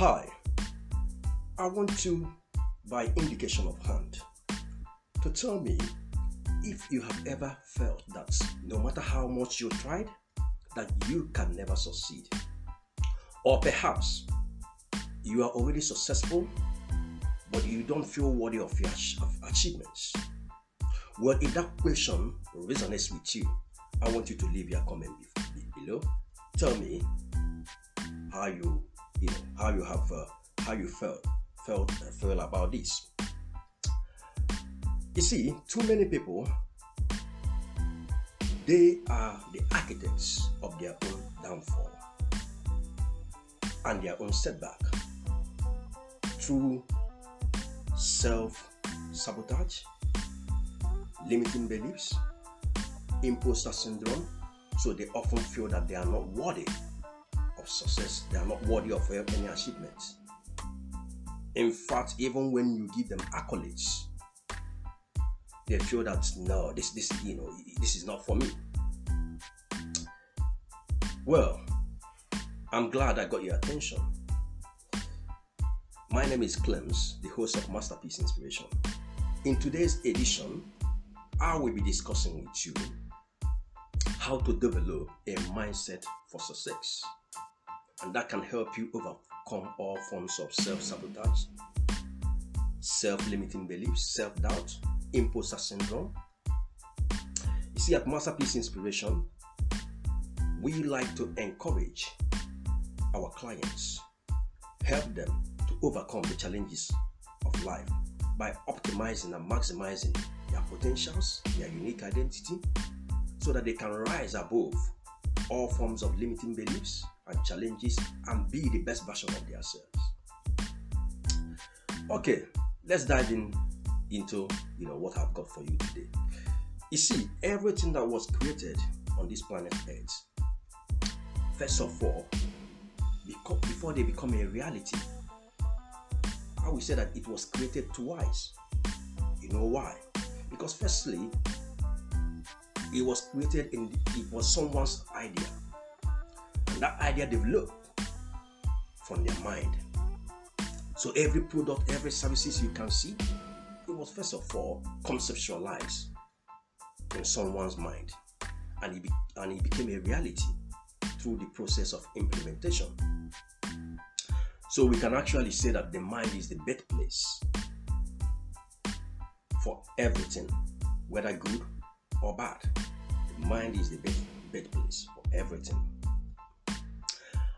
Hi, I want you, by indication of hand, to tell me if you have ever felt that no matter how much you tried, that you can never succeed. Or perhaps you are already successful, but you don't feel worthy of your achievements. Well, if that question resonates with you, I want you to leave your comment below. Tell me how you felt about this. You see, too many people, they are the architects of their own downfall and their own setback through self-sabotage, limiting beliefs, imposter syndrome. So they often feel that they are not worthy of success, they are not worthy of any achievements. In fact, even when you give them accolades, they feel that no, this is not for me. Well, I'm glad I got your attention. My name is Clem, the host of Masterpiece Inspiration. In today's edition, I will be discussing with you how to develop a mindset for success, and that can help you overcome all forms of self-sabotage, self-limiting beliefs, self-doubt, imposter syndrome. You see, at Masterpiece Inspiration, we like to encourage our clients, help them to overcome the challenges of life by optimizing and maximizing their potentials, their unique identity, so that they can rise above all forms of limiting beliefs and challenges and be the best version of themselves. Okay, let's dive into what I've got for you today. You see, everything that was created on this planet Earth, first of all, before they become a reality, I will say that it was created twice. You know why? Because firstly, it was created it was someone's idea, and that idea developed from their mind. So every product, every services you can see, it was first of all conceptualized in someone's mind, and it became a reality through the process of implementation. So we can actually say that the mind is the birthplace for everything, whether good or bad. The mind is the birthplace for everything.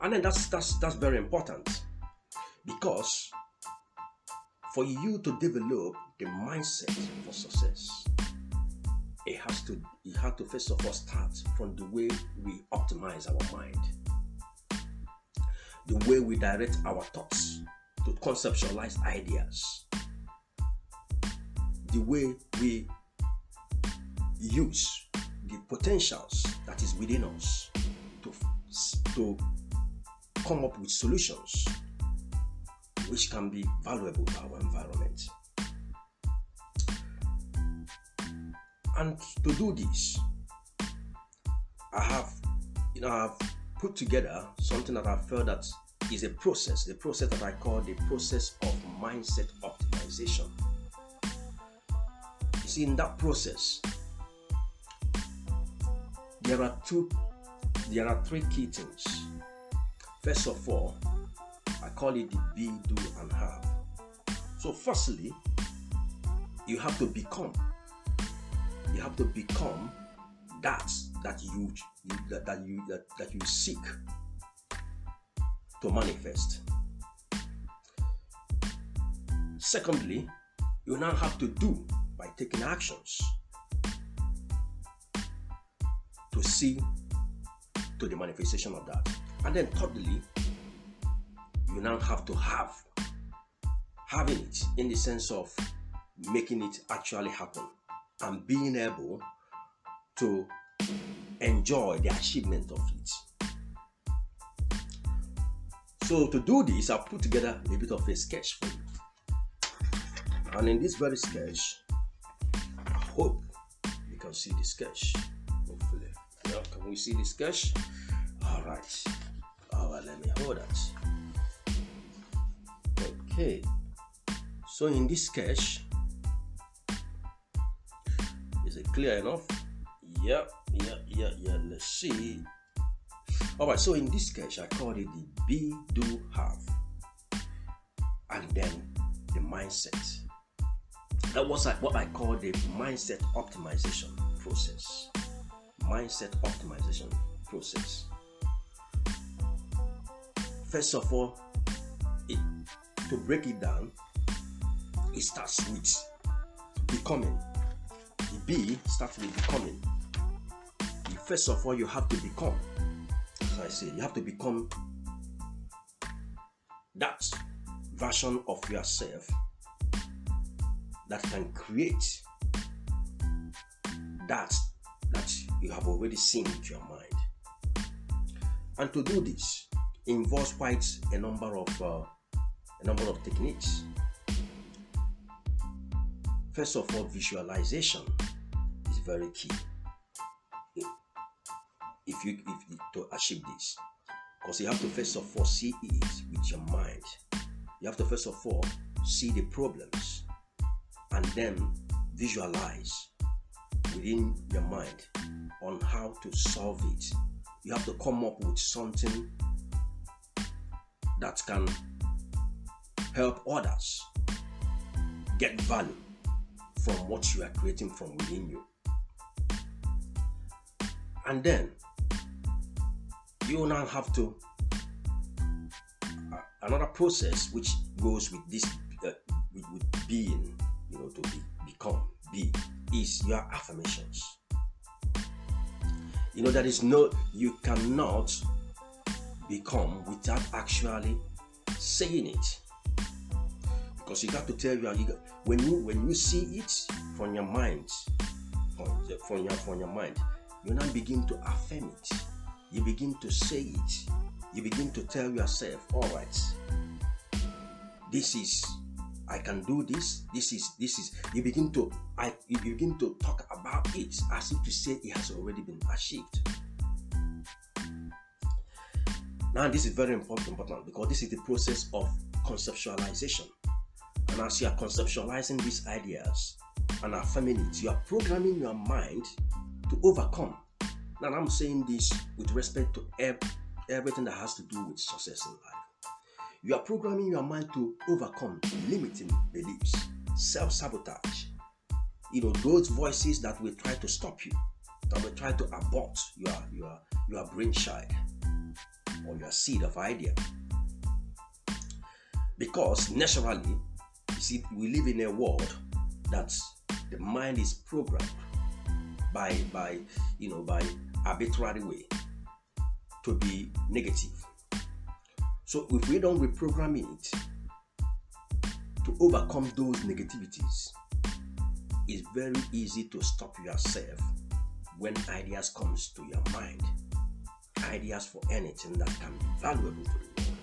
And then that's very important, because for you to develop the mindset for success, it has to first of all start from the way we optimize our mind, the way we direct our thoughts to conceptualize ideas, the way we use the potentials that is within us to come up with solutions which can be valuable to our environment. And to do this, I have put together something that I feel that is a process, the process that I call the process of mindset optimization. You see, in that process, there are three key things. First of all, I call it the be, do, and have. So firstly, you have to become. You have to become that you seek to manifest. Secondly, you now have to do by taking actions to see to the manifestation of that. And then thirdly, you now have to have. Having it in the sense of making it actually happen and being able to enjoy the achievement of it. So to do this, I put together a bit of a sketch for you. And in this very sketch, I hope you can see the sketch. Hopefully. Yeah, can we see the sketch? All right, let me hold that. Okay, so in this sketch, is it clear enough? Yeah, let's see. Alright, so in this sketch, I called it the be, do, have, and then the mindset. That was what I call the mindset optimization process. Mindset optimization process. First of all, to break it down, it starts with becoming. The B starts with becoming. First of all, you have to become. As I say, you have to become that version of yourself that can create that you have already seen with your mind. And to do this involves quite a number of techniques. First of all, visualization is very key to achieve this, because you have to first of all see it with your mind. You have to first of all see the problems and then visualize within your mind on how to solve it. You have to come up with something that can help others get value from what you are creating from within you. And then you now have to another process which goes with this with being, to become. Be is your affirmations. There is you cannot become without actually saying it, because you got to tell when you see it from your mind, from your mind, you now begin to affirm it. You begin to say it. You begin to tell yourself, all right, I can do this. You begin to talk about it as if to say it has already been achieved. Now, this is very important, because this is the process of conceptualization. And as you are conceptualizing these ideas and affirming it, you are programming your mind to overcome. Now, I'm saying this with respect to everything that has to do with success in life. You are programming your mind to overcome limiting beliefs, self-sabotage, those voices that will try to stop you, that will try to abort your brainchild or your seed of idea. Because naturally, we live in a world that the mind is programmed by arbitrary way to be negative. So if we don't reprogram it to overcome those negativities, it's very easy to stop yourself when ideas comes to your mind. Ideas for anything that can be valuable for the world,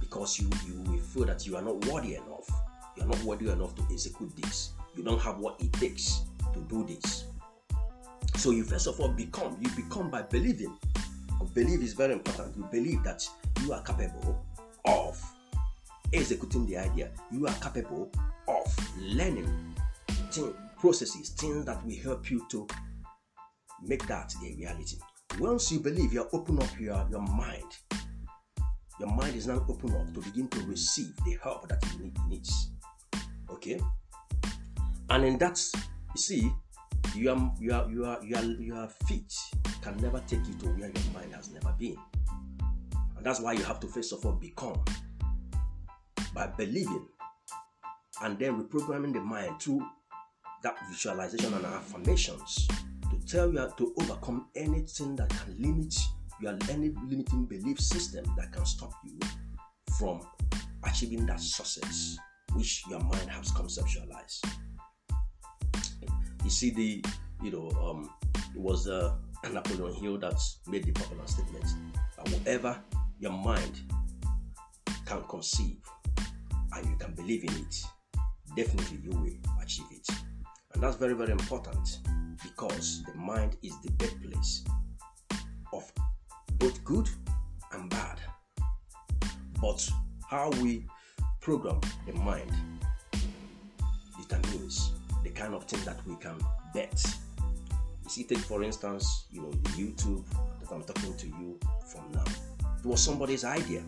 because you will feel that you are not worthy enough. You are not worthy enough to execute this. You don't have what it takes to do this. So you first of all become. You become by believing. Belief is very important. You believe that you are capable of executing the idea. You are capable of learning processes that will help you to make that a reality. Once you believe, you open up your mind. Your mind is now open up to begin to receive the help that you needs. Okay, and in that, your feet can never take you to where your mind has never been. And that's why you have to first of all become by believing, and then reprogramming the mind through that visualization and affirmations to tell you to overcome anything that can limit any limiting belief system that can stop you from achieving that success which your mind has conceptualized. You see, it was Napoleon Hill that made the popular statement that whatever your mind can conceive and you can believe in it, definitely you will achieve it. And that's very, very important, because the mind is the birthplace of both good and bad. But how we programmed the mind determines the kind of things that we can bet. You see, take for instance, the YouTube that I'm talking to you from now. It was somebody's idea.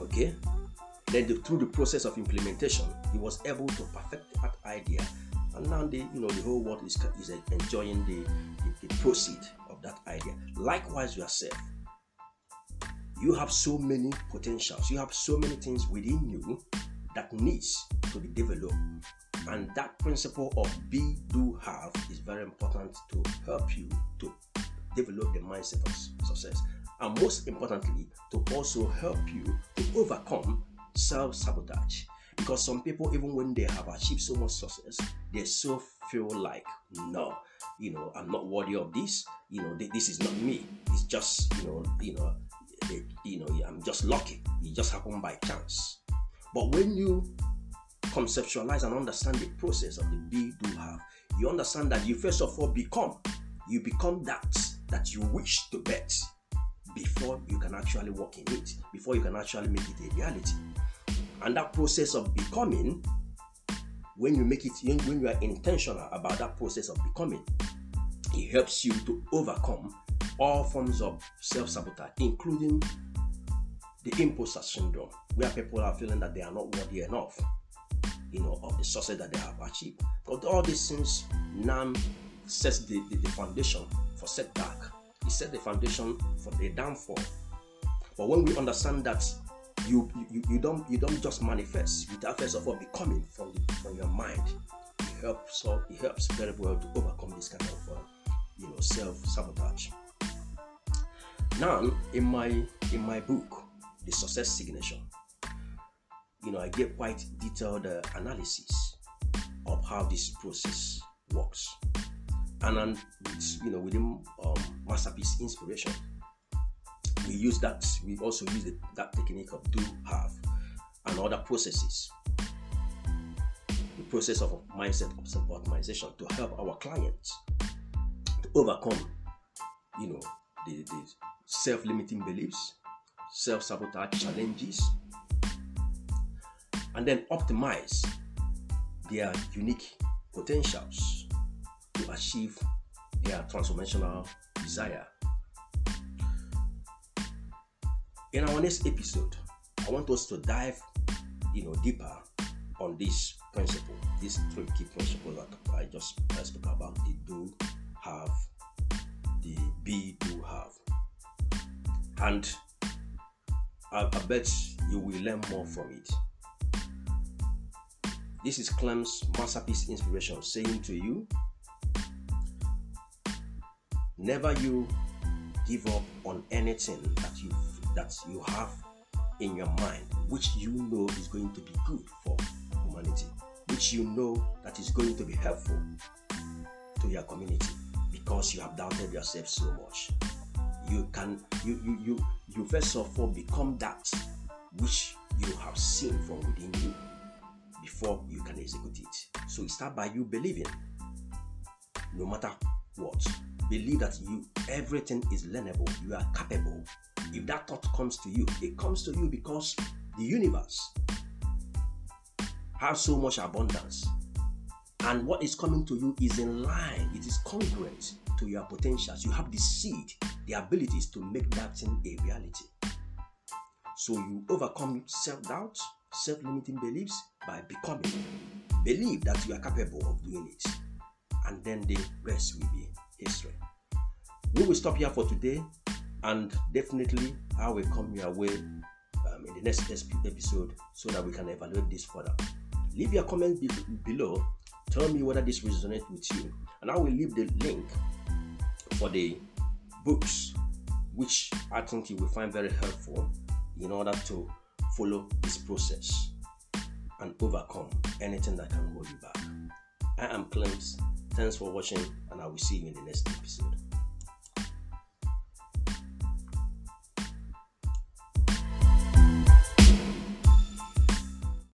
Okay? Then through the process of implementation, he was able to perfect that idea, and now the whole world is enjoying the proceed of that idea. Likewise yourself, you have so many potentials, you have so many things within you that needs to be developed, and that principle of be, do, have is very important to help you to develop the mindset of success, and most importantly to also help you to overcome self-sabotage, because some people, even when they have achieved so much success, they so feel like, no, I'm not worthy of this, this is not me, it's just I'm just lucky, it just happened by chance. But when you conceptualize and understand the process of the be, do, have, you understand that you first of all become that you wish to bet before you can actually work in it, before you can actually make it a reality. And that process of becoming, when you are intentional about that process of becoming, it helps you to overcome all forms of self-sabotage, including the imposter syndrome, where people are feeling that they are not worthy enough, of the success that they have achieved. But all these things now sets the foundation for setback. It sets the foundation for the downfall. But when we understand that you don't just manifest without first of all becoming from your mind, it helps very well to overcome this kind of self-sabotage. Now, in my book, The Success Signature, I gave quite detailed analysis of how this process works, and within Masterpiece Inspiration, we also use that technique of do, have, and other processes, the process of mindset optimization, to help our clients to overcome the self-limiting beliefs, self-sabotage challenges, and then optimize their unique potentials to achieve their transformational desire. In our next episode, I want us to dive deeper on this principle, these three key principles that I just spoke about: the do, have, the be, do, have. And I bet you will learn more from it. This is Clem's Masterpiece Inspiration saying to you, never you give up on anything that you have in your mind, which is going to be good for humanity, which that is going to be helpful to your community, because you have doubted yourself so much. You first of all become that which you have seen from within you before you can execute it. So it starts by you believing. No matter what, believe that everything is learnable. You are capable. If that thought comes to you, it comes to you because the universe has so much abundance, and what is coming to you is in line. It is congruent to your potentials. You have the seed, the abilities to make that thing a reality. So you overcome self-doubt, self-limiting beliefs by becoming. Believe that you are capable of doing it, and then the rest will be history. We will stop here for today, and definitely I will come your way in the next episode so that we can evaluate this further. Leave your comments below. Tell me whether this resonates with you, and I will leave the link for the books, which I think you will find very helpful in order to follow this process and overcome anything that can hold you back. I am Clint. Thanks for watching, and I will see you in the next episode.